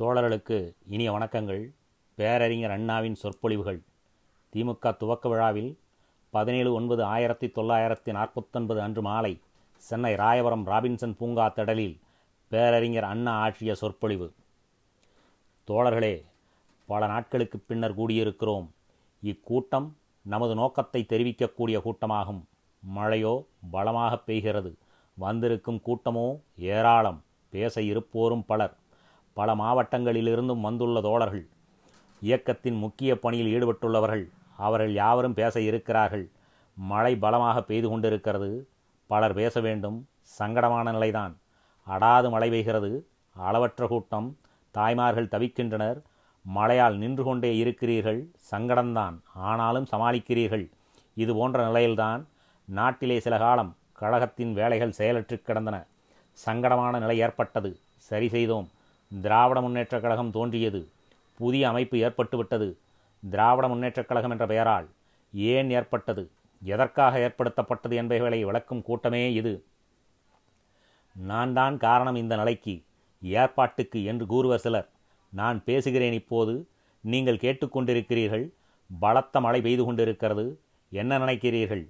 தோழர்களுக்கு இனிய வணக்கங்கள். பேரறிஞர் அண்ணாவின் சொற்பொழிவுகள் திமுக துவக்க விழாவில் 17/9/1949 அன்று மாலை சென்னை ராயபுரம் ராபின்சன் பூங்கா திடலில் பேரறிஞர் அண்ணா ஆற்றிய சொற்பொழிவு. தோழர்களே, பல நாட்களுக்கு பின்னர் கூடியிருக்கிறோம். இக்கூட்டம் நமது நோக்கத்தை தெரிவிக்கக்கூடிய கூட்டமாகும். மழையோ பலமாக பெய்கிறது, வந்திருக்கும் கூட்டமோ ஏராளம், பேச இருப்போரும் பலர். பல மாவட்டங்களிலிருந்தும் வந்துள்ள தோழர்கள், இயக்கத்தின் முக்கிய பணியில் ஈடுபட்டுள்ளவர்கள், அவர்கள் யாவரும் பேச இருக்கிறார்கள். மழை பலமாக பெய்து கொண்டிருக்கிறது, பலர் பேச வேண்டும். சங்கடமான நிலைதான். அடாது மழை பெய்கிறது, அளவற்ற கூட்டம், தாய்மார்கள் தவிக்கின்றனர். மழையால் நின்று கொண்டே இருக்கிறீர்கள், சங்கடம்தான், ஆனாலும் சமாளிக்கிறீர்கள். இது போன்ற நிலையில்தான் நாட்டிலே சில காலம் கழகத்தின் வேலைகள் செயலற்று கிடந்தன. சங்கடமான நிலை ஏற்பட்டது, சரி செய்தோம். திராவிட முன்னேற்றக் கழகம் தோன்றியது, புதிய அமைப்பு ஏற்பட்டுவிட்டது. திராவிட முன்னேற்றக் கழகம் என்ற பெயரால் ஏன் ஏற்பட்டது, எதற்காக ஏற்படுத்தப்பட்டது என்பவைகளை விளக்கும் கூட்டமே இது. நான் தான் காரணம் இந்த நிலைக்கு, ஏற்பாட்டுக்கு என்று கூறுவர் சிலர். நான் பேசுகிறேன் இப்போது, நீங்கள் கேட்டுக்கொண்டிருக்கிறீர்கள். பலத்த மழை பெய்து கொண்டிருக்கிறது, என்ன நினைக்கிறீர்கள்?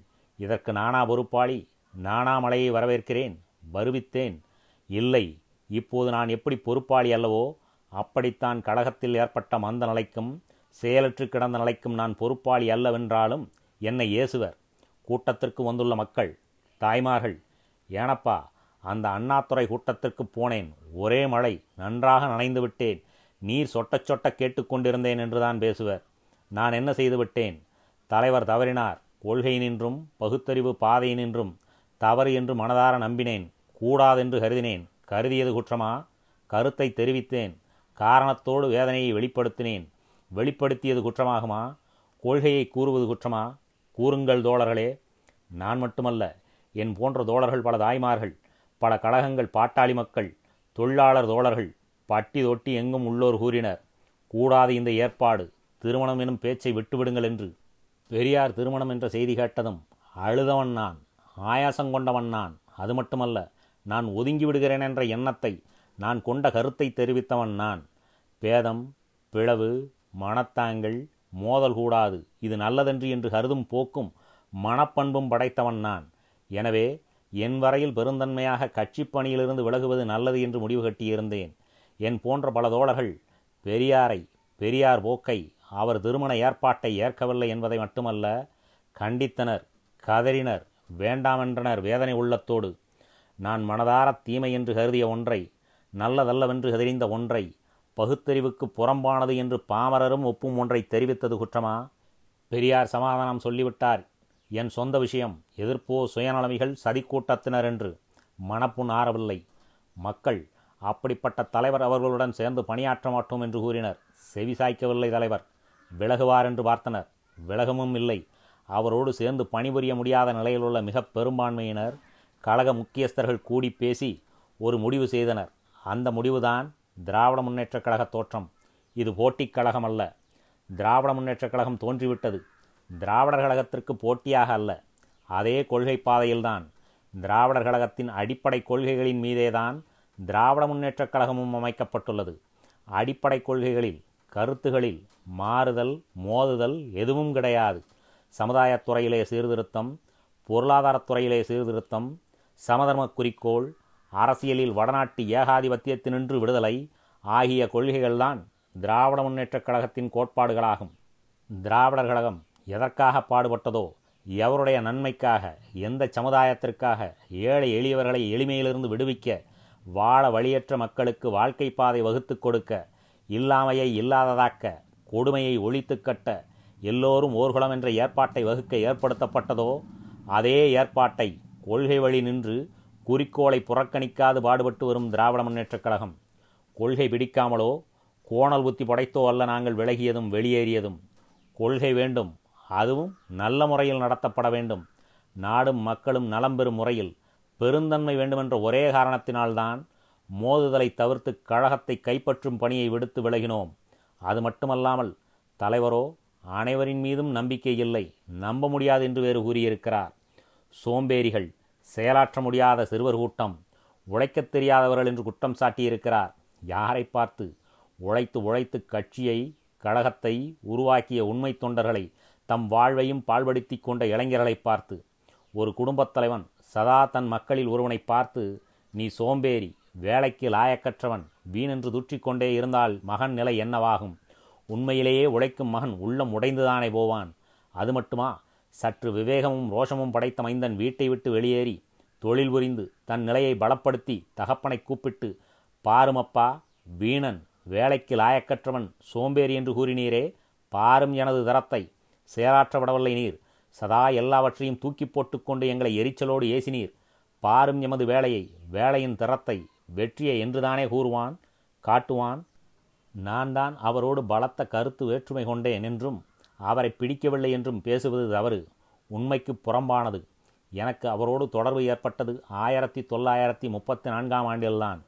இதற்கு நானா பொறுப்பாளி? நானா மழையை வரவேற்கிறேன், வருவித்தேன்? இல்லை, இப்போது நான் எப்படி பொறுப்பாளி அல்லவோ, அப்படித்தான் கழகத்தில் ஏற்பட்ட மந்த நிலைக்கும் செயலற்று கிடந்த நிலைக்கும் நான் பொறுப்பாளி அல்லவென்றாலும் என்னை ஏசுவர். கூட்டத்திற்கு வந்துள்ள மக்கள், தாய்மார்கள், ஏனப்பா அந்த அண்ணாதுரை கூட்டத்திற்கு போனேன், ஒரே மழை, நன்றாக நனைந்து விட்டேன், நீர் சொட்ட சொட்ட கேட்டுக்கொண்டிருந்தேன் என்றுதான் பேசுவர். நான் என்ன செய்துவிட்டேன்? தலைவர் தவறினார், கொள்கையினின்றும் பகுத்தறிவு பாதையினின்றும் தவறு என்று மனதார நம்பினேன், கூடாதென்று கருதினேன். கருதியது குற்றமா? கருத்தை தெரிவித்தேன், காரணத்தோடு வேதனையை வெளிப்படுத்தினேன். வெளிப்படுத்தியது குற்றமாகுமா? கொள்கையை கூறுவது குற்றமா? கூறுங்கள் தோழர்களே. நான் மட்டுமல்ல, என் போன்ற தோழர்கள், பல தாய்மார்கள், பல கழகங்கள், பாட்டாளி மக்கள், தொழிலாளர் தோழர்கள் பட்டி தொட்டி எங்கும் உள்ளோர் கூறினர், கூடாது இந்த ஏற்பாடு, திருமணம் எனும் பேச்சை விட்டுவிடுங்கள் என்று. பெரியார் திருமணம் என்ற செய்தி கேட்டதும் அழுதவன் நான், ஆயாசம் கொண்டவன் நான். அது மட்டுமல்ல, நான் ஒதுங்கி விடுகிறேன் என்ற எண்ணத்தை, நான் கொண்ட கருத்தை தெரிவித்தவன் நான். பேதம், பிளவு, மனத்தாங்கள், மோதல் கூடாது, இது நல்லதென்று என்று கருதும் போக்கும் மனப்பண்பும் படைத்தவன் நான். எனவே என் வரையில் பெருந்தன்மையாக கட்சி பணியிலிருந்து விலகுவது நல்லது என்று முடிவு கட்டியிருந்தேன். என் போன்ற பல தோழர்கள் பெரியாரை, பெரியார் போக்கை, அவர் திருமண ஏற்பாட்டை ஏற்கவில்லை என்பதை மட்டுமல்ல, கண்டித்தனர், கதறினர், வேண்டாமென்றனர் வேதனை உள்ளத்தோடு. நான் மனதார தீமை என்று கருதிய ஒன்றை, நல்லதல்லவென்று கதறிந்த ஒன்றை, பகுத்தறிவுக்கு புறம்பானது என்று பாமரரும் ஒப்பும் ஒன்றை தெரிவித்தது குற்றமா? பெரியார் சமாதானம் சொல்லிவிட்டார், என் சொந்த விஷயம், எதிர்ப்போ சுயநலமிகள், சதிக்கூட்டத்தினர் என்று. மனப்புண் ஆறவில்லை. மக்கள் அப்படிப்பட்ட தலைவர் அவர்களுடன் சேர்ந்து பணியாற்ற மாட்டோம் என்று கூறினர். செவிசாய்க்கவில்லை தலைவர், விலகுவார் என்று பார்த்தனர், விலகமும் இல்லை. அவரோடு சேர்ந்து பணிபுரிய முடியாத நிலையில் உள்ள மிக பெரும்பான்மையினர் கழக முக்கியஸ்தர்கள் கூடி பேசி ஒரு முடிவு செய்தனர். அந்த முடிவுதான் திராவிட முன்னேற்றக் கழக தோற்றம். இது போட்டிக் கழகம் அல்ல. திராவிட முன்னேற்றக் கழகம் தோன்றிவிட்டது, திராவிடர் கழகத்திற்கு போட்டியாக அல்ல, அதே கொள்கை பாதையில்தான். திராவிடர் கழகத்தின் அடிப்படை கொள்கைகளின் மீதேதான் திராவிட முன்னேற்றக் கழகமும் அமைக்கப்பட்டுள்ளது. அடிப்படை கொள்கைகளில், கருத்துகளில் மாறுதல், மோதுதல் எதுவும் கிடையாது. சமுதாயத்துறையிலே சீர்திருத்தம், பொருளாதாரத்துறையிலே சீர்திருத்தம், சமதர்ம குறிக்கோள், அரசியலில் வடநாட்டு ஏகாதிபத்தியத்தினின்று விடுதலை ஆகிய கொள்கைகள்தான் திராவிட முன்னேற்றக் கழகத்தின் கோட்பாடுகளாகும். திராவிடர் கழகம் எதற்காக பாடுபட்டதோ, எவருடைய நன்மைக்காக, எந்த சமுதாயத்திற்காக, ஏழை எளியவர்களை எளிமையிலிருந்து விடுவிக்க, வாழ வழியற்ற மக்களுக்கு வாழ்க்கை பாதை வகுத்து கொடுக்க, இல்லாமையை இல்லாததாக்க, கொடுமையை ஒழித்து கட்ட, எல்லோரும் ஓர்குலம் என்ற ஏற்பாட்டை வகுக்க ஏற்படுத்தப்பட்டதோ, அதே ஏற்பாட்டை கொள்கை வழி நின்று குறிக்கோளை புறக்கணிக்காது பாடுபட்டு வரும் திராவிட முன்னேற்றக் கழகம். கொள்கை பிடிக்காமலோ கோணல் புத்தி படைத்தோ அல்ல நாங்கள் விலகியதும் வெளியேறியதும். கொள்கை வேண்டும், அதுவும் நல்ல முறையில் நடத்தப்பட வேண்டும், நாடும் மக்களும் நலம் பெறும் முறையில். பெருந்தன்மை வேண்டுமென்ற ஒரே காரணத்தினால்தான் மோதுதலை தவிர்த்து கழகத்தை கைப்பற்றும் பணியை விடுத்து விலகினோம். அது மட்டுமல்லாமல் தலைவரோ அனைவரின் மீதும் நம்பிக்கை இல்லை, நம்ப முடியாது என்று வேறு கூறியிருக்கிறார். சோம்பேறிகள், செயலாற்ற முடியாத சிறுவர் கூட்டம், உழைக்கத் தெரியாதவர்கள் என்று குற்றம் சாட்டியிருக்கிறார். யாரை பார்த்து? உழைத்து உழைத்து கட்சியை கழகத்தை உருவாக்கிய உண்மை தொண்டர்களை தம் வாழ்வையும் பாழ்படுத்தி கொண்ட இளைஞர்களை பார்த்து ஒரு குடும்பத் தலைவன் சதா தன் மக்களில் ஒருவனை பார்த்து, நீ சோம்பேறி, வேலைக்கு லாயக்கற்றவன், வீணென்று தூற்றிக்கொண்டே இருந்தால் மகன் நிலை என்னவாகும்? உண்மையிலேயே உழைக்கும் மகன் உள்ளம் உடைந்துதானே போவான். அது மட்டுமா, சற்று விவேகமும் ரோஷமும் படைத்த மைந்தன் வீட்டை விட்டு வெளியேறி தொழில் புரிந்து தன் நிலையை பலப்படுத்தி தகப்பனை கூப்பிட்டு, பாருமப்பா, வீணன், வேலைக்கு லாயக்கற்றவன், சோம்பேறி என்று கூறினீரே, பாரும் எனது தரத்தை செயலாற்றப்படவில்லை. நீர் சதா எல்லாவற்றையும் தூக்கி போட்டுக்கொண்டு எங்களை எரிச்சலோடு ஏசினீர். பாரும் எமது வேலையை, வேலையின் தரத்தை, வெற்றியை என்றுதானே கூறுவான், காட்டுவான். நான் தான் அவரோடு பலத்த கருத்து வேற்றுமை கொண்டேன் என்றும் அவரை பிடிக்கவில்லை என்றும் பேசுவது தவறு, உண்மைக்கு புறம்பானது. எனக்கு அவரோடு தொடர்பு ஏற்பட்டது 1934ஆம் ஆண்டில்தான்.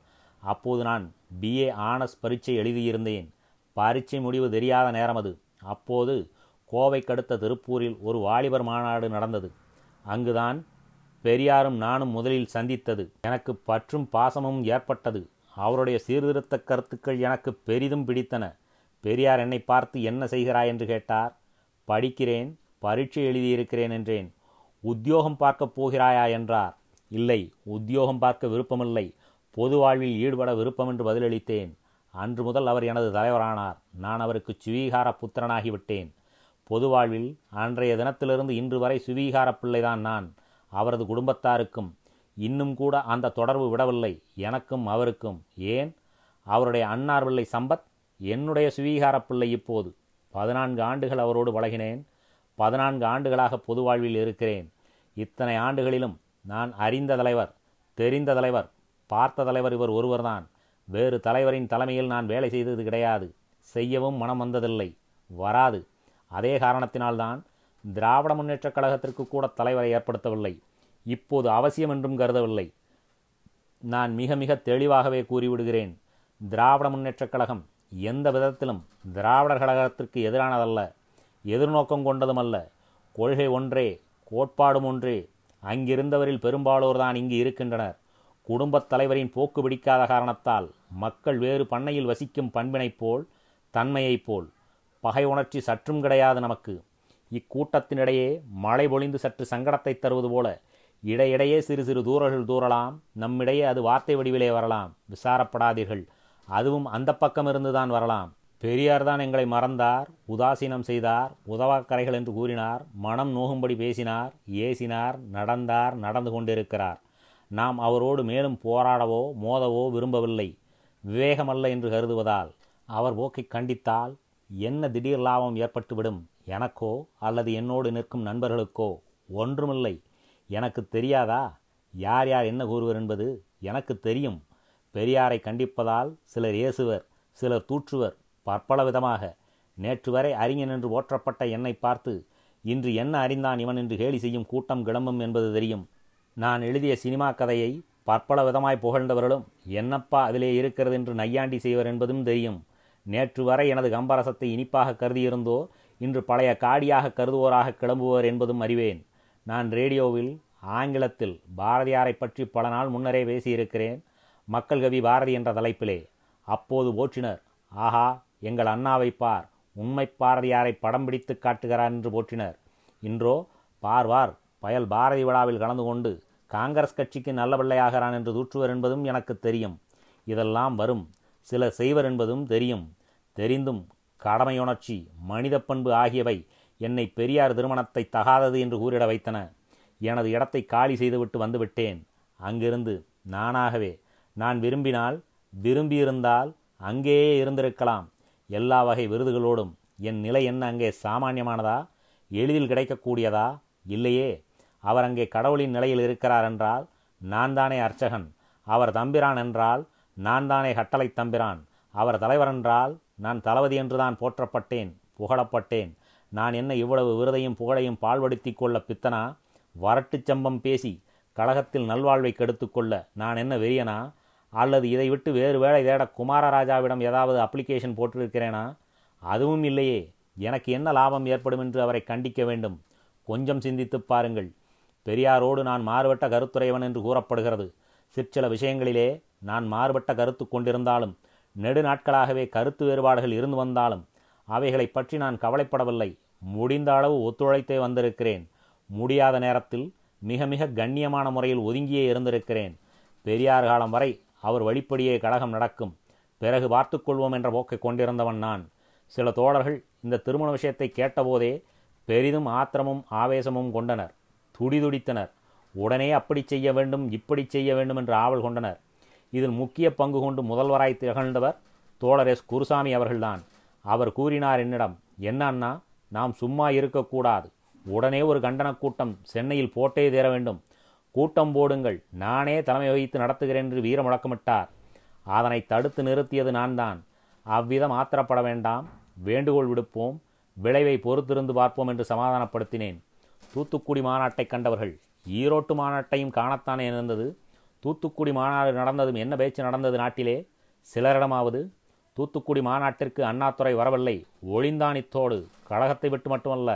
அப்போது நான் BA ஆனர்ஸ் பரீட்சை எழுதியிருந்தேன். பரீட்சை முடிவு தெரியாத நேரம் அது. அப்போது கோவைக்கடுத்த திருப்பூரில் ஒரு வாலிபர் மாநாடு நடந்தது. அங்குதான் பெரியாரும் நானும் முதலில் சந்தித்தது. எனக்கு பற்றும் பாசமும் ஏற்பட்டது. அவருடைய சீர்திருத்த கருத்துக்கள் எனக்கு பெரிதும் பிடித்தன. பெரியார் என்னை பார்த்து, என்ன செய்கிறாய் என்று கேட்டார். படிக்கிறேன், பரீட்சை எழுதியிருக்கிறேன் என்றேன். உத்தியோகம் பார்க்கப் போகிறாயா என்றார். இல்லை, உத்தியோகம் பார்க்க விருப்பமில்லை, பொது வாழ்வில் ஈடுபட விருப்பம் என்று பதிலளித்தேன். அன்று முதல் அவர் எனது தலைவரானார். நான் அவருக்கு சுவீகார புத்திரனாகிவிட்டேன். பொது வாழ்வில் அன்றைய தினத்திலிருந்து இன்று வரை சுவீகார பிள்ளைதான் நான். அவரது குடும்பத்தாருக்கும் இன்னும் கூட அந்த தொடர்பு விடவில்லை, எனக்கும் அவருக்கும். ஏன்? அவருடைய அன்னார் பிள்ளை சம்பத் என்னுடைய சுவீகார பிள்ளை. இப்போது 14 ஆண்டுகள் அவரோடு பழகினேன். 14 ஆண்டுகளாக பொது வாழ்வில் இருக்கிறேன். இத்தனை ஆண்டுகளிலும் நான் அறிந்த தலைவர், தெரிந்த தலைவர், பார்த்த தலைவர் இவர் ஒருவர்தான். வேறு தலைவரின் தலைமையில் நான் வேலை செய்தது கிடையாது, செய்யவும் மனம் வந்ததில்லை, வராது. அதே காரணத்தினால்தான் திராவிட முன்னேற்றக் கழகத்திற்கு கூட தலைவரை ஏற்படுத்தவில்லை, இப்போது அவசியம் என்றும் கருதவில்லை. நான் மிக மிக தெளிவாகவே கூறிவிடுகிறேன், திராவிட முன்னேற்றக் கழகம் எந்த விதத்திலும் திராவிடர் கழகத்திற்கு எதிரானதல்ல, எதிர்நோக்கம் கொண்டதுமல்ல. கொள்கை ஒன்றே, கோட்பாடும் ஒன்றே. அங்கிருந்தவரில் பெரும்பாலோர் தான் இங்கு இருக்கின்றனர். குடும்பத் தலைவரின் போக்கு பிடிக்காத காரணத்தால் மக்கள் வேறு பண்ணையில் வசிக்கும் பண்பினைப் போல், தன்மையைப் போல் பகை உணர்ச்சி சற்றும் கிடையாது நமக்கு. இக்கூட்டத்தினிடையே மழை பொழிந்து சற்று சங்கடத்தை தருவது போல இடையிடையே சிறு சிறு தூரல்கள் தூரலாம். நம்மிடையே அது வார்த்தை வடிவிலே வரலாம். விசாரப்படாதீர்கள், அதுவும் அந்த பக்கம் இருந்துதான் வரலாம். பெரியார் தான் எங்களை மறந்தார், உதாசீனம் செய்தார், உதவாக்கரைகள் என்று கூறினார், மனம் நோகும்படி பேசினார், ஏசினார், நடந்தார், நடந்து கொண்டிருக்கிறார். நாம் அவரோடு மேலும் போராடவோ மோதவோ விரும்பவில்லை, விவேகமல்ல என்று கருதுவதால். அவர் போக்கை கண்டித்தால் என்ன திடீர் லாபம் ஏற்பட்டுவிடும்? எனக்கோ அல்லது என்னோடு நிற்கும் நண்பர்களுக்கோ ஒன்றுமில்லை. எனக்கு தெரியாதா யார் யார் என்ன கூறுவர் என்பது? எனக்கு தெரியும். பெரியாரை கண்டிப்பதால் சிலர் ஏசுவர், சிலர் தூற்றுவர், பற்பல விதமாக. நேற்று வரை அறிஞன் என்று போற்றப்பட்ட என்னை பார்த்து இன்று என்ன அறிந்தான் இவன் என்று கேலி செய்யும் கூட்டம் கிளம்பும் என்பது தெரியும். நான் எழுதிய சினிமா கதையை பற்பல விதமாய் புகழ்ந்தவர்களும் என்னப்பா அதிலே இருக்கிறது என்று நையாண்டி செய்வர் என்பதும் தெரியும். நேற்று வரை எனது கம்பரசத்தை இனிப்பாக கருதியிருந்தோர் இன்று பழைய காடியாக கருதுவோராக கிளம்புவர் என்பதும் அறிவேன். நான் ரேடியோவில் ஆங்கிலத்தில் பாரதியாரை பற்றி பல நாள் முன்னரே பேசியிருக்கிறேன், மக்கள் கவி பாரதி என்ற தலைப்பிலே. அப்போது போற்றினர், ஆஹா எங்கள் அண்ணாவை பார், உண்மை பாரதியாரை படம் பிடித்து காட்டுகிறார் என்று போற்றினர். இன்றோ பார்வார் பயல் பாரதி விழாவில் கலந்து கொண்டு காங்கிரஸ் கட்சிக்கு நல்ல பிள்ளையாகிறான் என்று தூற்றுவர் என்பதும் எனக்கு தெரியும். இதெல்லாம் வரும், சிலர் செய்வர் என்பதும் தெரியும். தெரிந்தும் கடமையுணர்ச்சி, மனித பண்பு ஆகியவை என்னை பெரியார் திருமணத்தை தகாதது என்று கூறிட வைத்தன. எனது இடத்தை காலி செய்துவிட்டு வந்துவிட்டேன். அங்கிருந்து நானாகவே, நான் விரும்பினால், விரும்பியிருந்தால் அங்கேயே இருந்திருக்கலாம். எல்லா வகை விருதுகளோடும். என் நிலை என்ன அங்கே? சாமானியமானதா? எளிதில் கிடைக்கக்கூடியதா? இல்லையே. அவர் அங்கே கடவுளின் நிலையில் இருக்கிறார் என்றால் நான் தானே அர்ச்சகன், அவர் தம்பிரான் என்றால் நான் தானே கட்டளை தம்பிரான், அவர் தலைவர் என்றால் நான் தளபதி என்றுதான் போற்றப்பட்டேன், புகழப்பட்டேன். நான் என்ன இவ்வளவு விருதையும் புகழையும் பால்படுத்தி கொள்ள பித்தனா? வரட்டுச்சம்பம் பேசி கழகத்தில் நல்வாழ்வை கெடுத்துக்கொள்ள நான் என்ன வெறியனா? அல்லது இதை விட்டு வேறு வேலை தேட குமாரராஜாவிடம் ஏதாவது அப்ளிகேஷன் போட்டிருக்கிறேனா? அதுவும் இல்லையே. எனக்கு என்ன லாபம் ஏற்படும் என்று அவரை கண்டிக்க வேண்டும்? கொஞ்சம் சிந்தித்து பாருங்கள். பெரியாரோடு நான் மாறுபட்ட கருத்துரையவன் என்று கூறப்படுகிறது. சிற்சில விஷயங்களிலே நான் மாறுபட்ட கருத்து கொண்டிருந்தாலும் நெடுநாட்களாகவே கருத்து வேறுபாடுகள் இருந்து வந்தாலும் அவைகளை பற்றி நான் கவலைப்படவில்லை. முடிந்த அளவு ஒத்துழைத்தே வந்திருக்கிறேன். முடியாத நேரத்தில் மிக மிக கண்ணியமான முறையில் ஒதுங்கியே இருந்திருக்கிறேன். பெரியார் காலம் வரை அவர் வழிப்படியே கழகம் நடக்கும், பிறகு பார்த்துக்கொள்வோம் என்ற போக்கை கொண்டிருந்தவன் நான். சில தோழர்கள் இந்த திருமண விஷயத்தை கேட்டபோதே பெரிதும் ஆத்திரமும் ஆவேசமும் கொண்டனர், துடிதுடித்தனர். உடனே அப்படி செய்ய வேண்டும், இப்படி செய்ய வேண்டும் என்று ஆவல் கொண்டனர். இதில் முக்கிய பங்கு கொண்டு முதல்வராய் திகழ்ந்தவர் தோழர் எஸ். குருசாமி அவர்கள்தான். அவர் கூறினார் என்னிடம், என்ன அண்ணா, நாம் சும்மா இருக்கக்கூடாது, உடனே ஒரு கண்டன கூட்டம் சென்னையில் போட்டே தேர வேண்டும். கூட்டம் போடுங்கள், நானே தலைமை வகித்து நடத்துகிறேன் என்று வீர முழக்கமிட்டார். அதனை தடுத்து நிறுத்தியது நான் தான். அவ்விதம் ஆத்திரப்பட வேண்டாம், வேண்டுகோள் விடுப்போம், விளைவை பொறுத்திருந்து பார்ப்போம் என்று சமாதானப்படுத்தினேன். தூத்துக்குடி மாநாட்டை கண்டவர்கள் ஈரோட்டு மாநாட்டையும் காணத்தானே இருந்தது. தூத்துக்குடி மாநாடு நடந்ததும் என்ன பேச்சு நடந்தது நாட்டிலே? சிலரிடமாவது தூத்துக்குடி மாநாட்டிற்கு அண்ணாதுரை வரவில்லை, ஒளிந்தானித்தோடு, கழகத்தை விட்டு மட்டுமல்ல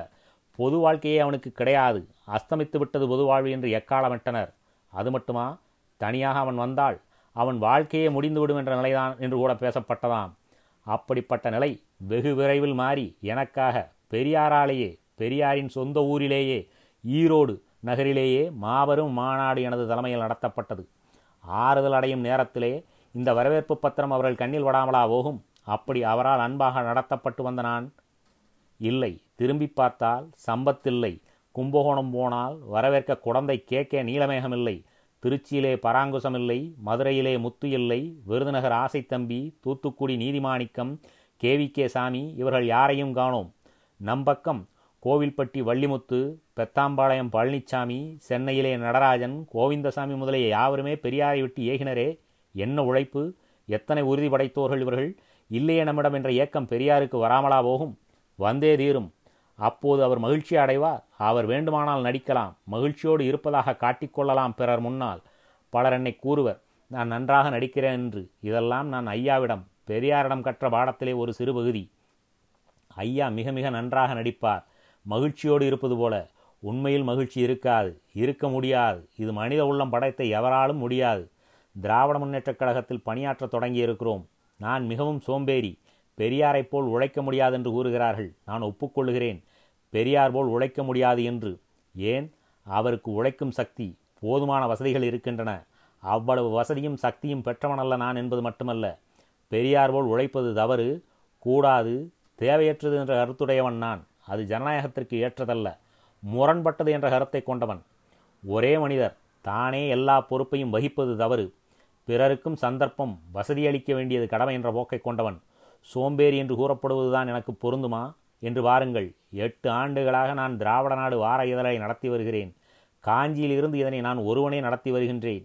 பொது வாழ்க்கையே அவனுக்கு கிடையாது, அஸ்தமித்து விட்டது பொது வாழ்வு என்று எக்காலமிட்டனர். அது மட்டுமா, தனியாக அவன் வந்தால் அவன் வாழ்க்கையே முடிந்துவிடும் என்ற நிலைதான் என்று கூட பேசப்பட்டதாம். அப்படிப்பட்ட நிலை வெகு விரைவில் மாறி எனக்காக பெரியாராலேயே, பெரியாரின் சொந்த ஊரிலேயே, ஈரோடு நகரிலேயே மாபெரும் மாநாடு எனது தலைமையில் நடத்தப்பட்டது. ஆறுதல் அடையும் நேரத்திலே இந்த வரவேற்பு பத்திரம் அவர்கள் கண்ணில் படாமலா போகும்? அப்படி அவரால் அன்பாக நடத்தப்பட்டு வந்த நான் இல்லை. திரும்பி பார்த்தால் சம்பத்தில்லை, கும்பகோணம் போனால் வரவேற்க குழந்தை கேட்க நீலமேகம் இல்லை, திருச்சியிலே பராங்குசம் இல்லை, மதுரையிலே முத்து இல்லை, விருதுநகர் ஆசைத்தம்பி, தூத்துக்குடி நீதிமாணிக்கம், கேவிகே சாமி இவர்கள் யாரையும் காணோம். நம்பக்கம் கோவில்பட்டி வள்ளிமுத்து, பெத்தாம்பாளையம் பழனிசாமி, சென்னையிலே நடராஜன், கோவிந்தசாமி முதலிய யாவருமே பெரியாரை விட்டு ஏகினரே. என்ன உழைப்பு, எத்தனை உறுதி படைத்தோர்கள் இவர்கள்! இல்லையே நம்மிடம் என்ற ஏக்கம் பெரியாருக்கு வராமலா போகும்? வந்தே தீரும். அப்போது அவர் மகிழ்ச்சி அடைவார். அவர் வேண்டுமானால் நடிக்கலாம், மகிழ்ச்சியோடு இருப்பதாக காட்டிக்கொள்ளலாம் பிறர் முன்னால். பலர் என்னை கூறுவர், நான் நன்றாக நடிக்கிறேன் என்று. இதெல்லாம் நான் ஐயாவிடம், பெரியாரிடம் கற்ற பாடத்திலே ஒரு சிறு பகுதி. ஐயா மிக மிக நன்றாக நடிப்பார், மகிழ்ச்சியோடு இருப்பது போல. உண்மையில் மகிழ்ச்சி இருக்காது, இருக்க முடியாது. இது மனித உள்ளம் படைத்த எவராலும் முடியாது. திராவிட முன்னேற்றக் கழகத்தில் பணியாற்ற தொடங்கியிருக்கிறோம். நான் மிகவும் சோம்பேறி, பெரியாரைப் போல் உழைக்க முடியாது என்று கூறுகிறார்கள். நான் ஒப்புக்கொள்கிறேன், பெரியார் போல் உழைக்க முடியாது என்று. ஏன்? அவருக்கு உழைக்கும் சக்தி, போதுமான வசதிகள் இருக்கின்றன. அவ்வளவு வசதியும் சக்தியும் பெற்றவனல்ல நான் என்பது மட்டுமல்ல, பெரியார் போல் உழைப்பது தவறு, கூடாது, தேவையற்றது என்ற கருத்துடையவன் நான். அது ஜனநாயகத்திற்கு ஏற்றதல்ல, முரண்பட்டது என்ற கருத்தை கொண்டவன். ஒரே மனிதர் தானே எல்லா பொறுப்பையும் வகிப்பது தவறு, பிறருக்கும் சந்தர்ப்பம் வசதி அளிக்க வேண்டியது கடமை என்ற போக்கை கொண்டவன். சோம்பேறி என்று கூறப்படுவதுதான் எனக்கு பொருந்துமா என்று பாருங்கள். 8 ஆண்டுகளாக நான் திராவிட நாடு வார இதழை நடத்தி வருகிறேன். காஞ்சியிலிருந்து இதனை நான் ஒருவனே நடத்தி வருகின்றேன்.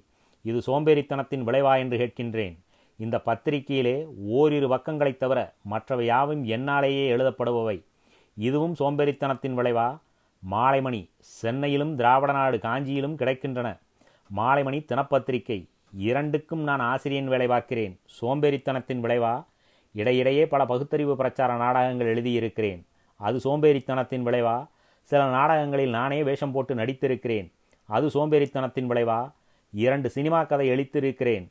இது சோம்பேறித்தனத்தின் விளைவா என்று கேட்கின்றேன். இந்த பத்திரிகையிலே ஓரிரு பக்கங்களைத் தவிர மற்றவை யாவும் என்னாலேயே எழுதப்படுபவை. இதுவும் சோம்பேறித்தனத்தின் விளைவா? மாலைமணி சென்னையிலும் திராவிட நாடு காஞ்சியிலும் கிடைக்கின்றன. மாலைமணி தினப்பத்திரிகை, இரண்டுக்கும் நான் ஆசிரியன் வேலை பார்க்கிறேன். சோம்பேறித்தனத்தின் விளைவா? இடையிடையே பல பகுத்தறிவு பிரச்சார நாடகங்கள் எழுதியிருக்கிறேன். அது சோம்பேறித்தனத்தின் விளைவா? சில நாடகங்களில் நானே வேஷம் போட்டு நடித்திருக்கிறேன். அது சோம்பேறித்தனத்தின் விளைவா? 2 சினிமா கதை எழுத்திருக்கிறேன்.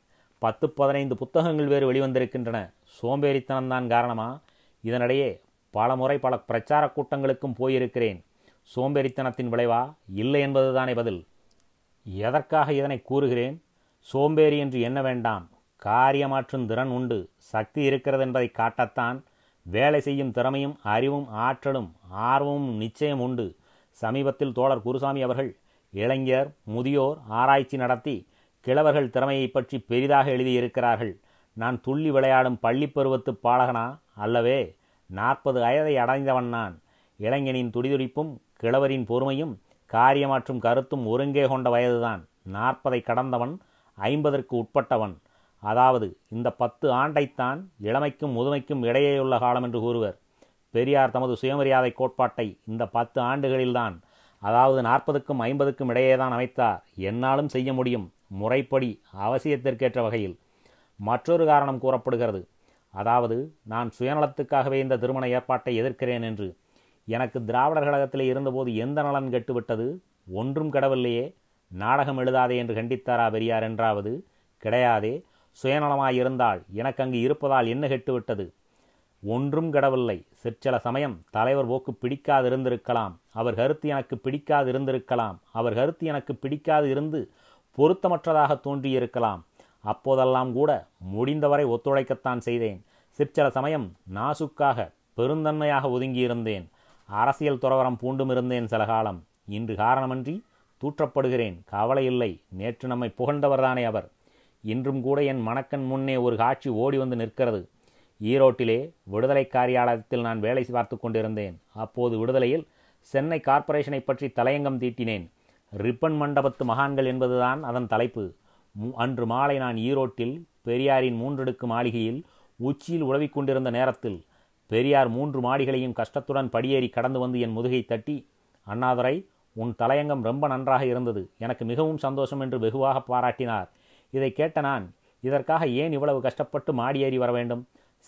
10-15 புத்தகங்கள் வேறு வெளிவந்திருக்கின்றன. சோம்பேறித்தனம்தான் காரணமா? இதனிடையே பல முறை பல பிரச்சார கூட்டங்களுக்கும் போயிருக்கிறேன். சோம்பேறித்தனத்தின் விளைவா? இல்லை என்பதுதானே பதில். எதற்காக இதனை கூறுகிறேன்? சோம்பேறி என்று எண்ண வேண்டாம், காரியமாற்றும் திறன் உண்டு, சக்தி இருக்கிறது என்பதை காட்டத்தான். வேலை செய்யும் திறமையும் அறிவும் ஆற்றலும் ஆர்வமும் நிச்சயம் உண்டு. சமீபத்தில் தோழர் குருசாமி அவர்கள் இளைஞர் முதியோர் ஆராய்ச்சி நடத்தி கிழவர்கள் திறமையை பற்றி பெரிதாக எழுதியிருக்கிறார்கள். நான் துள்ளி விளையாடும் பள்ளி பருவத்து பாலகனா அல்லவே, 40 வயதை அடைந்தவன் நான். இளைஞனின் துடிதுடிப்பும் கிழவரின் பொறுமையும் காரியமாற்றும் கருத்தும் ஒருங்கே கொண்ட வயதுதான். 40 கடந்தவன், 50 உட்பட்டவன். அதாவது இந்த 10 ஆண்டைத்தான் இளமைக்கும் முதுமைக்கும் இடையேயுள்ள காலம் என்று கூறுவர். பெரியார் தமது சுயமரியாதை கோட்பாட்டை இந்த 10 ஆண்டுகளில்தான், அதாவது 40க்கும் 50க்கும் இடையேதான் அமைத்தார். என்னாலும் செய்ய முடியும், முறைப்படி, அவசியத்திற்கேற்ற வகையில். மற்றொரு காரணம் கூறப்படுகிறது, அதாவது நான் சுயநலத்துக்காகவே இந்த திருமண ஏற்பாட்டை எதிர்க்கிறேன் என்று. எனக்கு திராவிடர் கழகத்திலே இருந்தபோது எந்த நலன் கெட்டுவிட்டது? ஒன்றும் கெடவில்லையே. நாடகம் எழுதாதே என்று கண்டித்தாரா பெரியார் என்றாவது? கிடையாதே. சுயநலமாயிருந்தால் எனக்கு அங்கு இருப்பதால் என்ன கெட்டுவிட்டது? ஒன்றும் கெடவில்லை. சிற்சில சமயம் தலைவர் போக்கு பிடிக்காதிருந்திருக்கலாம், அவர் கருத்து எனக்கு பிடிக்காதிருந்திருக்கலாம், அவர் கருத்து எனக்கு பிடிக்காது இருந்து பொருத்தமற்றதாக தோன்றியிருக்கலாம். அப்போதெல்லாம் கூட முடிந்தவரை ஒத்துழைக்கத்தான் செய்தேன். சிற்சில சமயம் நாசுக்காக பெருந்தன்மையாக ஒதுங்கியிருந்தேன். அரசியல் துறவரம் பூண்டும் இருந்தேன் சில காலம். இன்று காரணமின்றி தூற்றப்படுகிறேன். கவலை இல்லை. நேற்று நம்மை புகழ்ந்தவர்தானே அவர். இன்றும் கூட என் மணக்கன் முன்னே ஒரு காட்சி ஓடி வந்து நிற்கிறது. ஈரோட்டிலே விடுதலை காரியாலயத்தில் நான் வேலை பார்த்து கொண்டிருந்தேன். அப்போது விடுதலையில் சென்னை கார்ப்பரேஷனை பற்றி தலையங்கம் தீட்டினேன். ரிப்பன் மண்டபத்து மகான்கள் என்பதுதான் அதன் தலைப்பு. அன்று மாலை நான் ஈரோட்டில் பெரியாரின் 3அடுக்கு மாளிகையில் உச்சியில் உழவிக்கொண்டிருந்த நேரத்தில் பெரியார் 3 மாடிகளையும் கஷ்டத்துடன் படியேறி கடந்து வந்து என் முதுகை தட்டி, அண்ணாதுரை, உன் தலையங்கம் ரொம்ப நன்றாக இருந்தது, எனக்கு மிகவும் சந்தோஷம் என்று வெகுவாக பாராட்டினார். இதை கேட்ட நான், இதற்காக ஏன் இவ்வளவு கஷ்டப்பட்டு மாடியேறி வர வேண்டும்?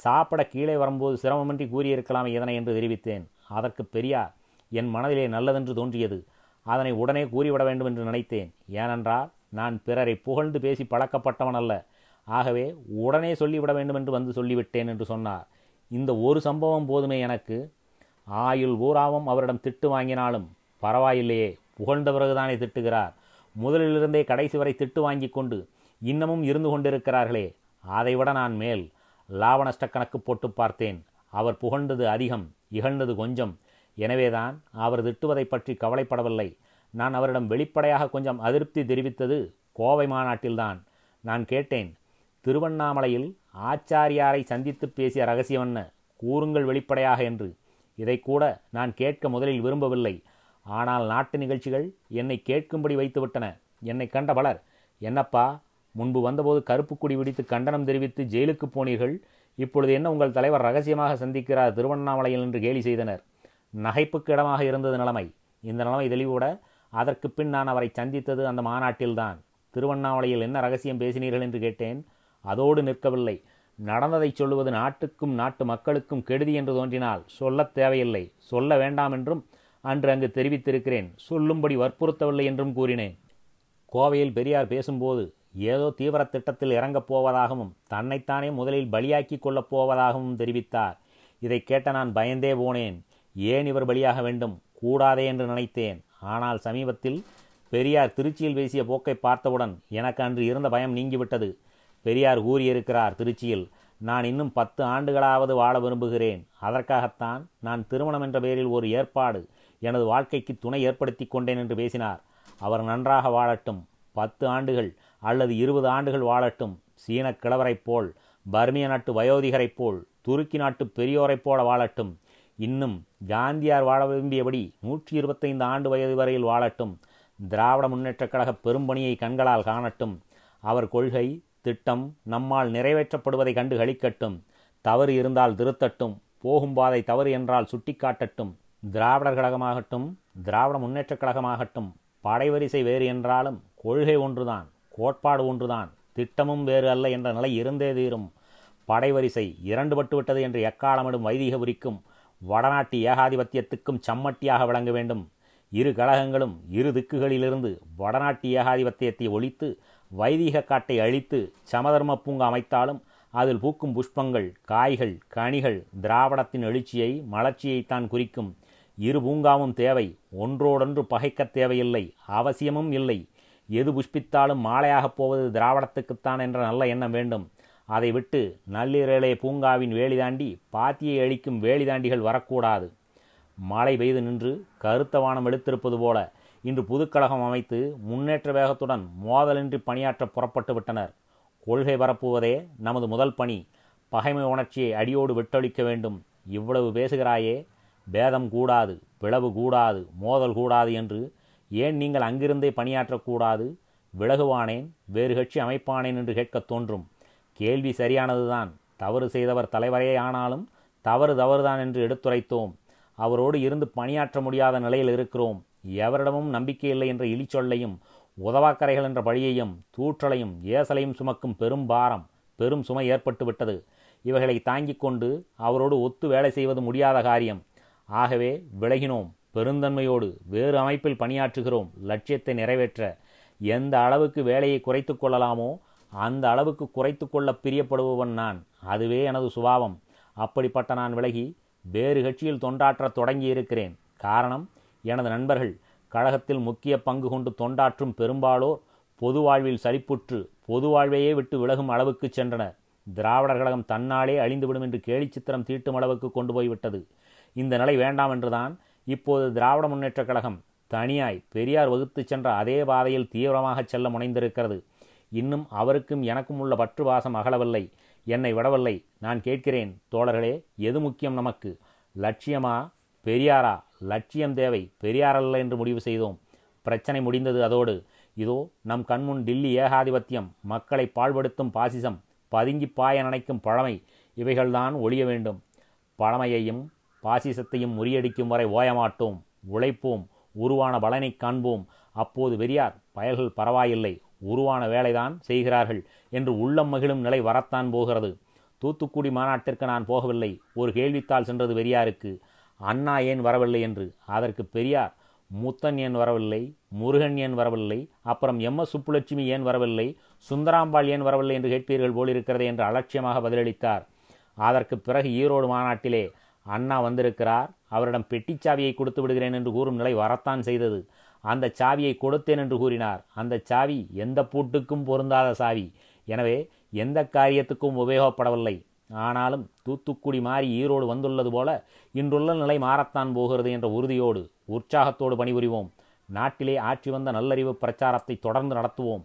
சாப்பிட கீழே வரும்போது சிரமமின்றி கூறியிருக்கலாமே இதனை என்று தெரிவித்தேன். அதற்கு பெரியார், என் மனதிலே நல்லதென்று தோன்றியது, அதனை உடனே கூறிவிட வேண்டும் என்று நினைத்தேன். ஏனென்றால் நான் பிறரை புகழ்ந்து பேசி பழக்கப்பட்டவன் அல்ல, ஆகவே உடனே சொல்லிவிட வேண்டும் என்று வந்து சொல்லிவிட்டேன் என்று சொன்னார். இந்த ஒரு சம்பவம் போதுமே எனக்கு. ஆயுள் ஊராவும் அவரிடம் திட்டு வாங்கினாலும் பரவாயில்லையே, புகழ்ந்த பிறகுதானே திட்டுகிறார். முதலிலிருந்தே கடைசி வரை திட்டு வாங்கி கொண்டு இன்னமும் இருந்து கொண்டிருக்கிறார்களே, அதைவிட நான் மேல் லாபநஷ்ட கணக்கு போட்டு பார்த்தேன். அவர் புகழ்ந்தது அதிகம், இகழ்ந்தது கொஞ்சம். எனவேதான் அவர் திட்டுவதை பற்றி கவலைப்படவில்லை. நான் அவரிடம் வெளிப்படையாக கொஞ்சம் அதிருப்தி தெரிவித்தது கோவை மாநாட்டில்தான். நான் கேட்டேன், திருவண்ணாமலையில் ஆச்சாரியாரை சந்தித்து பேசிய ரகசியம் என்ன, கூறுங்கள் வெளிப்படையாக என்று. இதை கூட நான் கேட்க முதலில் விரும்பவில்லை. ஆனால் நாட்டு நிகழ்ச்சிகள் என்னை கேட்கும்படி வைத்துவிட்டன. என்னை கண்ட பலர், என்னப்பா, முன்பு வந்தபோது கருப்பு குடி விடித்து கண்டனம் தெரிவித்து ஜெயிலுக்கு போனீர்கள், இப்பொழுது என்ன உங்கள் தலைவர் ரகசியமாக சந்திக்கிறார் திருவண்ணாமலையில் என்று கேலி செய்தனர். நகைப்புக்கு இடமாக இருந்தது நிலைமை. இந்த நிலைமை தெளிவுட அதற்கு பின் நான் அவரை சந்தித்தது அந்த மாநாட்டில்தான். திருவண்ணாமலையில் என்ன ரகசியம் பேசினீர்கள் என்று கேட்டேன். அதோடு நிற்கவில்லை. நடந்ததை சொல்லுவது நாட்டுக்கும் நாட்டு மக்களுக்கும் கெடுதி என்று தோன்றினால் சொல்லத் தேவையில்லை, சொல்ல வேண்டாம் என்றும் அன்று அங்கு தெரிவித்திருக்கிறேன். சொல்லும்படி வற்புறுத்தவில்லை என்றும் கூறினேன். கோவையில் பெரியார் பேசும்போது ஏதோ தீவிர திட்டத்தில் இறங்கப் போவதாகவும் தன்னைத்தானே முதலில் பலியாக்கி கொள்ளப் போவதாகவும் தெரிவித்தார். இதை கேட்ட நான் பயந்தே போனேன். ஏன் இவர் பலியாக வேண்டும், கூடாதே என்று நினைத்தேன். ஆனால் சமீபத்தில் பெரியார் திருச்சியில் பேசிய போக்கை பார்த்தவுடன் எனக்கு அன்று இருந்த பயம் நீங்கிவிட்டது. பெரியார் கூறியிருக்கிறார் திருச்சியில், நான் இன்னும் 10 ஆண்டுகளாவது வாழ விரும்புகிறேன், அதற்காகத்தான் நான் திருமணம் என்ற பெயரில் ஒரு ஏற்பாடு எனது வாழ்க்கைக்கு துணை ஏற்படுத்தி கொண்டேன் என்று பேசினார். அவர் நன்றாக வாழட்டும், 10 ஆண்டுகள் அல்லது 20 ஆண்டுகள் வாழட்டும். சீன கிழவரைப் போல், பர்மிய நாட்டு வயோதிகரைப் போல், துருக்கி நாட்டு பெரியோரைப் போல வாழட்டும். இன்னும் காந்தியார் வாழ விரும்பியபடி 125 ஆண்டு வயது வரையில் வாழட்டும். திராவிட முன்னேற்றக் கழக பெரும்பணியை கண்களால் காணட்டும். அவர் கொள்கை திட்டம் நம்மால் நிறைவேற்றப்படுவதை கண்டு களிக்கட்டும். தவறு இருந்தால் திருத்தட்டும். போகும் பாதை தவறு என்றால் சுட்டிக்காட்டட்டும். திராவிடர் கழகமாகட்டும், திராவிட முன்னேற்றக் கழகமாகட்டும், படைவரிசை வேறு என்றாலும் கொள்கை ஒன்றுதான், கோட்பாடு ஒன்றுதான், திட்டமும் வேறு அல்ல என்ற நிலை இருந்தே தீரும். படைவரிசை 2 பட்டுவிட்டது என்று எக்காலமிடும் வைதிகபுரிக்கும் வடநாட்டு ஏகாதிபத்தியத்துக்கும் சம்மட்டியாக விளங்க வேண்டும். இரு கழகங்களும் இரு திக்குகளிலிருந்து வடநாட்டு ஏகாதிபத்தியத்தை ஒழித்து வைதிக காட்டை அழித்து சமதர்ம பூங்கா அமைத்தாலும் அதில் பூக்கும் புஷ்பங்கள், காய்கள், கனிகள் திராவிடத்தின் எழுச்சியை, மலர்ச்சியைத்தான் குறிக்கும். இரு பூங்காவும் தேவை, ஒன்றோடொன்று பகைக்க தேவையில்லை, அவசியமும் இல்லை. எது புஷ்பித்தாலும் மாலையாகப் போவது திராவிடத்துக்குத்தான் என்ற நல்ல எண்ணம் வேண்டும். அதை விட்டு நள்ளிரேலே பூங்காவின் வேலிதாண்டி பாத்தியை அழிக்கும் வேலிதாண்டிகள் வரக்கூடாது. மழை பெய்து நின்று கருத்த வானம் எடுத்திருப்பது போல இன்று புதுக்கழகம் அமைத்து முன்னேற்ற வேகத்துடன் மோதலின்றி பணியாற்ற புறப்பட்டு விட்டனர். கொள்கை பரப்புவதே நமது முதல் பணி. பகைமை உணர்ச்சியை அடியோடு வெட்டொழிக்க வேண்டும். இவ்வளவு பேசுகிறாயே, பேதம் கூடாது, பிளவு கூடாது, மோதல் கூடாது என்று, ஏன் நீங்கள் அங்கிருந்தே பணியாற்றக்கூடாது? விலகுவானேன், வேறு கட்சி அமைப்பானேன் என்று கேட்கத் தோன்றும். கேள்வி சரியானதுதான். தவறு செய்தவர் தலைவரே, ஆனாலும் தவறு தவறுதான் என்று எடுத்துரைத்தோம். அவரோடு இருந்து பணியாற்ற முடியாத நிலையில் இருக்கிறோம். எவரிடமும் நம்பிக்கை இல்லை என்ற இழிச்சொல்லையும் உதவாக்கரைகள் என்ற பழியையும் தூற்றலையும் ஏசலையும் சுமக்கும் பெரும் பாரம், பெரும் சுமை ஏற்பட்டுவிட்டது. இவைகளை தாங்கிக் கொண்டு அவரோடு ஒத்து வேலை செய்வது முடியாத காரியம். ஆகவே விலகினோம். பெருந்தன்மையோடு வேறு அமைப்பில் பணியாற்றுகிறோம். லட்சியத்தை நிறைவேற்ற எந்த அளவுக்கு வேலையை குறைத்து கொள்ளலாமோ அந்த அளவுக்கு குறைத்து கொள்ள பிரியப்படுபவன் நான். அதுவே எனது சுபாவம். அப்படிப்பட்ட நான் விலகி வேறு கட்சியில் தொண்டாற்ற தொடங்கியிருக்கிறேன். காரணம், எனது நண்பர்கள் கழகத்தில் முக்கிய பங்கு கொண்டு தொண்டாற்றும் பெரும்பாலோர் பொது வாழ்வில் சலிப்புற்று பொது வாழ்வையே விட்டு விலகும் அளவுக்கு சென்றனர். திராவிடர் கழகம் தன்னாலே அழிந்துவிடும் என்று கேலிச்சித்திரம் தீட்டும் அளவுக்கு கொண்டு போய்விட்டது. இந்த நிலை வேண்டாம் என்றுதான் இப்போது திராவிட முன்னேற்ற கழகம் தனியாய் பெரியார் வகுத்து சென்ற அதே பாதையில் தீவிரமாக செல்ல முனைந்திருக்கிறது. இன்னும் அவருக்கும் எனக்கும் உள்ள பற்று பாசம் அகலவில்லை, என்னை விடவில்லை. நான் கேட்கிறேன் தோழர்களே, எது முக்கியம் நமக்கு? லட்சியமா பெரியாரா? லட்சியம் தேவை, பெரியாரல்ல என்று முடிவு செய்தோம். பிரச்சனை முடிந்தது. அதோடு இதோ நம் கண்முன் டில்லி ஏகாதிபத்தியம், மக்களை பாழ்படுத்தும் பாசிசம், பதுங்கி பாய நினைக்கும் பழமை. இவைகள்தான் ஒழிய வேண்டும். பழமையையும் பாசிசத்தையும் முறியடிக்கும் வரை ஓயமாட்டோம், உழைப்போம், உருவான பலனை காண்போம். அப்போது பெரியார் பயல்கள் பரவாயில்லை, உருவான வேலைதான் செய்கிறார்கள் என்று உள்ளம் மகிழும் நிலை வரத்தான் போகிறது. தூத்துக்குடி மாநாட்டிற்கு நான் போகவில்லை. ஒரு கேள்வித்தாள் சென்றது பெரியாருக்கு, அண்ணா ஏன் வரவில்லை என்று. அதற்கு பெரியார், முத்தன் ஏன் வரவில்லை, முருகன் ஏன் வரவில்லை, அப்புறம் எம்எஸ் சுப்புலட்சுமி ஏன் வரவில்லை, சுந்தராம்பாள் ஏன் வரவில்லை என்று கேட்பீர்கள் போலிருக்கிறதே என்று அலட்சியமாக பதிலளித்தார். அதற்கு பிறகு ஈரோடு மாநாட்டிலே அண்ணா வந்திருக்கிறார், அவரிடம் பெட்டி சாவியை கொடுத்து விடுகிறேன் என்று கூறும் நிலை வரத்தான் செய்தது. அந்த சாவியை கொடுத்தேன் என்று கூறினார். அந்த சாவி எந்த பூட்டுக்கும் பொருந்தாத சாவி, எனவே எந்த காரியத்துக்கும் உபயோகப்படவில்லை. ஆனாலும் தூத்துக்குடி மாறி ஈரோடு வந்துள்ளது போல இன்றுள்ள நிலை மாறத்தான் போகிறது என்ற உறுதியோடு உற்சாகத்தோடு பணிபுரிவோம். நாட்டிலே ஆட்சி வந்த நல்லறிவு பிரச்சாரத்தை தொடர்ந்து நடத்துவோம்.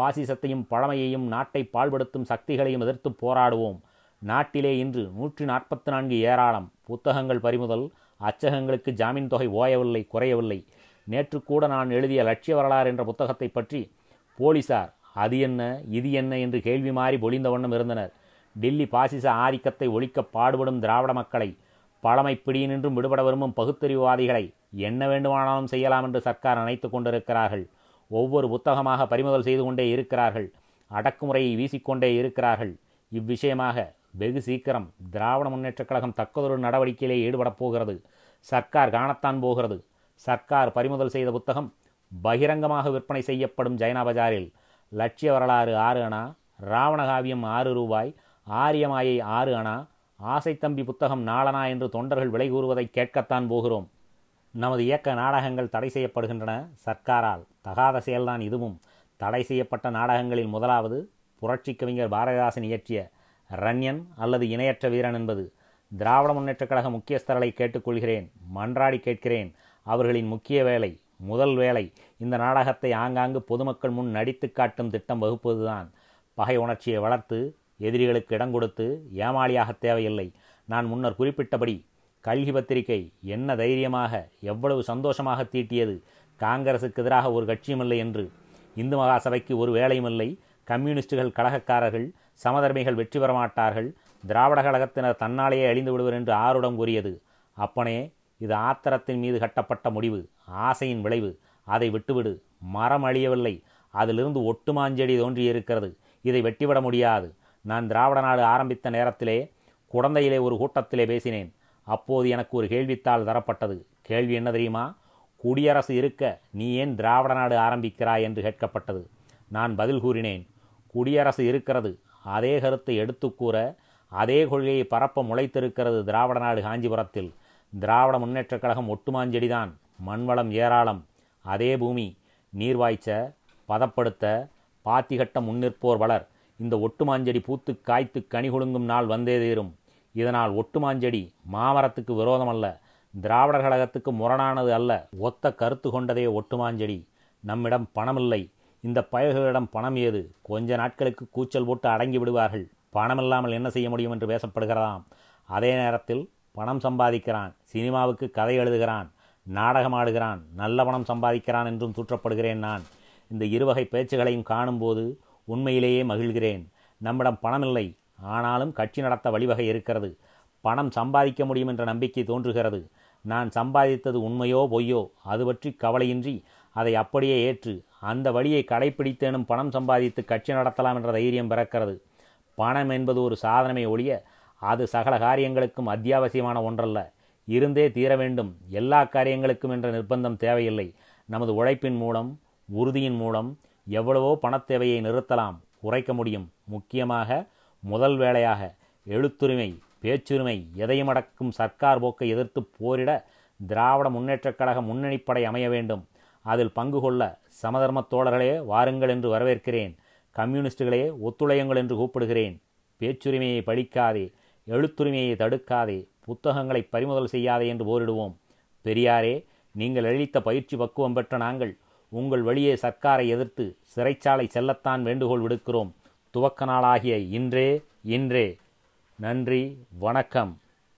பாசிசத்தையும் பழமையையும் நாட்டை பாழ்படுத்தும் சக்திகளையும் எதிர்த்து போராடுவோம். நாட்டிலே இன்று 144 ஏராளம் புத்தகங்கள் பறிமுதல், அச்சகங்களுக்கு ஜாமீன் தொகை ஓயவில்லை, குறையவில்லை. நேற்று கூட நான் எழுதிய லட்சிய வரலாறு என்ற புத்தகத்தை பற்றி போலீசார் அது என்ன இது என்ன என்று கேள்வி மாறி பொழிந்த வண்ணம் இருந்தனர். டில்லி பாசிச ஆதிக்கத்தை ஒழிக்க பாடுபடும் திராவிட மக்களை, பழமை பிடியினின்றும் விடுபட விரும்பும் பகுத்தறிவுவாதிகளை என்ன வேண்டுமானாலும் செய்யலாம் என்று சர்க்கார் நினைத்து கொண்டிருக்கிறார்கள். ஒவ்வொரு புத்தகமாக பறிமுதல் செய்து கொண்டே இருக்கிறார்கள், அடக்குமுறையை வீசிக்கொண்டே இருக்கிறார்கள். இவ்விஷயமாக வெகு சீக்கிரம் திராவிட முன்னேற்றக் கழகம் தக்கதொரு நடவடிக்கையிலே ஈடுபடப் போகிறது. சர்க்கார் காணத்தான் போகிறது. சர்க்கார் பறிமுதல் செய்த புத்தகம் பகிரங்கமாக விற்பனை செய்யப்படும் ஜைனா பஜாரில். லட்சிய வரலாறு 6 அணா, ராவணகாவியம் 6 ரூபாய், ஆரியமாயை 6 அணா, ஆசைத்தம்பி புத்தகம் 4 அணா என்று தொண்டர்கள் விலை கூறுவதை கேட்கத்தான் போகிறோம். நமது இயக்க நாடகங்கள் தடை செய்யப்படுகின்றன சர்க்காரால். தகாத செயல்தான் இதுவும். தடை செய்யப்பட்ட நாடகங்களில் முதலாவது புரட்சி கவிஞர் பாரதிதாசன் இயற்றிய ரன்யன் அல்லது இணையற்ற வீரன் என்பது. திராவிட முன்னேற்றக் கழக முக்கியஸ்தர்களை கேட்டுக்கொள்கிறேன், மன்றாடி கேட்கிறேன். அவர்களின் முக்கிய வேலை, முதல் வேலை, இந்த நாடகத்தை ஆங்காங்கு பொதுமக்கள் முன் நடித்து காட்டும் திட்டம் வகுப்பதுதான். பகை உணர்ச்சியை வளர்த்து எதிரிகளுக்கு இடம் கொடுத்து ஏமாளியாக தேவையில்லை. நான் முன்னர் குறிப்பிட்டபடி கல்கி பத்திரிகை என்ன தைரியமாக எவ்வளவு சந்தோஷமாக தீட்டியது, காங்கிரசுக்கு எதிராக ஒரு கட்சியும் இல்லை என்று. இந்து மகாசபைக்கு ஒரு வேலையும் இல்லை, கம்யூனிஸ்டுகள் கழகக்காரர்கள், சமதர்மிகள் வெற்றி பெறமாட்டார்கள், திராவிட கழகத்தினர் தன்னாலேயே அழிந்து விடுவர் என்று ஆருடம் கூறியது. அப்பனே, இது ஆத்திரத்தின் மீது கட்டப்பட்ட முடிவு, ஆசையின் விளைவு. அதை விட்டுவிடு. மரம் அழியவில்லை, அதிலிருந்து ஒட்டுமாஞ்செடி தோன்றியிருக்கிறது. இதை வெட்டிவிட முடியாது. நான் திராவிட நாடு ஆரம்பித்த நேரத்திலே குடந்தையிலே ஒரு கூட்டத்திலே பேசினேன். அப்போது எனக்கு ஒரு கேள்வித்தாள் தரப்பட்டது. கேள்வி என்ன தெரியுமா? குடியரசு இருக்க நீ ஏன் திராவிட நாடு ஆரம்பிக்கிறாய் என்று கேட்கப்பட்டது. நான் பதில் கூறினேன், குடியரசு இருக்கிறது, அதே கருத்தை எடுத்து கூற அதே கொள்கையை பரப்ப முளைத்திருக்கிறது திராவிட நாடு காஞ்சிபுரத்தில். திராவிட முன்னேற்றக் கழகம் ஒட்டுமாஞ்செடிதான், மண்வளம் ஏராளம், அதே பூமி, நீர்வாய்ச்ச பதப்படுத்த பாத்தி கட்ட முன்னிற்போர் வளர். இந்த ஒட்டுமாஞ்செடி பூத்து காய்த்து கனி குலுங்கும் நாள் வந்தே தீரும். இதனால் ஒட்டுமாஞ்செடி மாமரத்துக்கு விரோதமல்ல, திராவிடர் கழகத்துக்கு முரணானது அல்ல, ஒத்த கருத்து கொண்டதே ஒட்டுமாஞ்செடி. நம்மிடம் பணமில்லை, இந்த பயல்களிடம் பணம் ஏது? கொஞ்ச நாட்களுக்கு கூச்சல் போட்டு அடங்கி விடுவார்கள். பணம் இல்லாமல் என்ன செய்ய முடியும் என்று பேசப்படுகிறதாம். அதே நேரத்தில் பணம் சம்பாதிக்கிறான், சினிமாவுக்கு கதை எழுதுகிறான், நாடகமாடுகிறான், நல்ல பணம் சம்பாதிக்கிறான் என்றும் தூற்றப்படுகிறேன் நான். இந்த இருவகை பேச்சுகளையும் காணும்போது உண்மையிலேயே மகிழ்கிறேன். நம்மிடம் பணமில்லை, ஆனாலும் கட்சி நடத்த வழிவகை இருக்கிறது, பணம் சம்பாதிக்க முடியும் என்ற நம்பிக்கை தோன்றுகிறது. நான் சம்பாதித்தது உண்மையோ பொய்யோ அது பற்றி கவலையின்றி அதை அப்படியே ஏற்று அந்த வழியை கடைப்பிடித்தேனும் பணம் சம்பாதித்து கட்சி நடத்தலாம் என்ற தைரியம் பிறக்கிறது. பணம் என்பது ஒரு சாதனமே ஒழிய அது சகல காரியங்களுக்கும் அத்தியாவசியமான ஒன்றல்ல, இருந்தே தீர வேண்டும் எல்லா காரியங்களுக்கும் என்ற நிர்பந்தம் தேவையில்லை. நமது உழைப்பின் மூலம், உறுதியின் மூலம் எவ்வளவோ பணத் தேவையை நிறுத்தலாம். உரைக்க முடியும். முக்கியமாக முதல் வேளையாக எழுத்துரிமை, பேச்சுரிமை எதையும் அடக்கும் சர்க்கார் போக்கை எதிர்த்து போரிட திராவிட முன்னேற்றக் கழக முன்னணிப்படை அமைய வேண்டும். அதில் பங்கு கொள்ள சமதர்மத் தோழர்களே வாருங்கள் என்று வரவேற்கிறேன். கம்யூனிஸ்டுகளே ஒத்துழையுங்கள் என்று கூப்பிடுகிறேன். பேச்சுரிமையை பழிக்காதே, எழுத்துரிமையை தடுக்காதே, புத்தகங்களை பறிமுதல் செய்யாதே என்று போரிடுவோம். பெரியாரே, நீங்கள் அளித்த பயிற்சி பக்குவம் பெற்ற நாங்கள் உங்கள் வழியே சர்க்காரை எதிர்த்து சிறைச்சாலை செல்லத்தான் வேண்டுகோள் விடுக்கிறோம். துவக்க நாளாகிய இன்றே. நன்றி, வணக்கம்.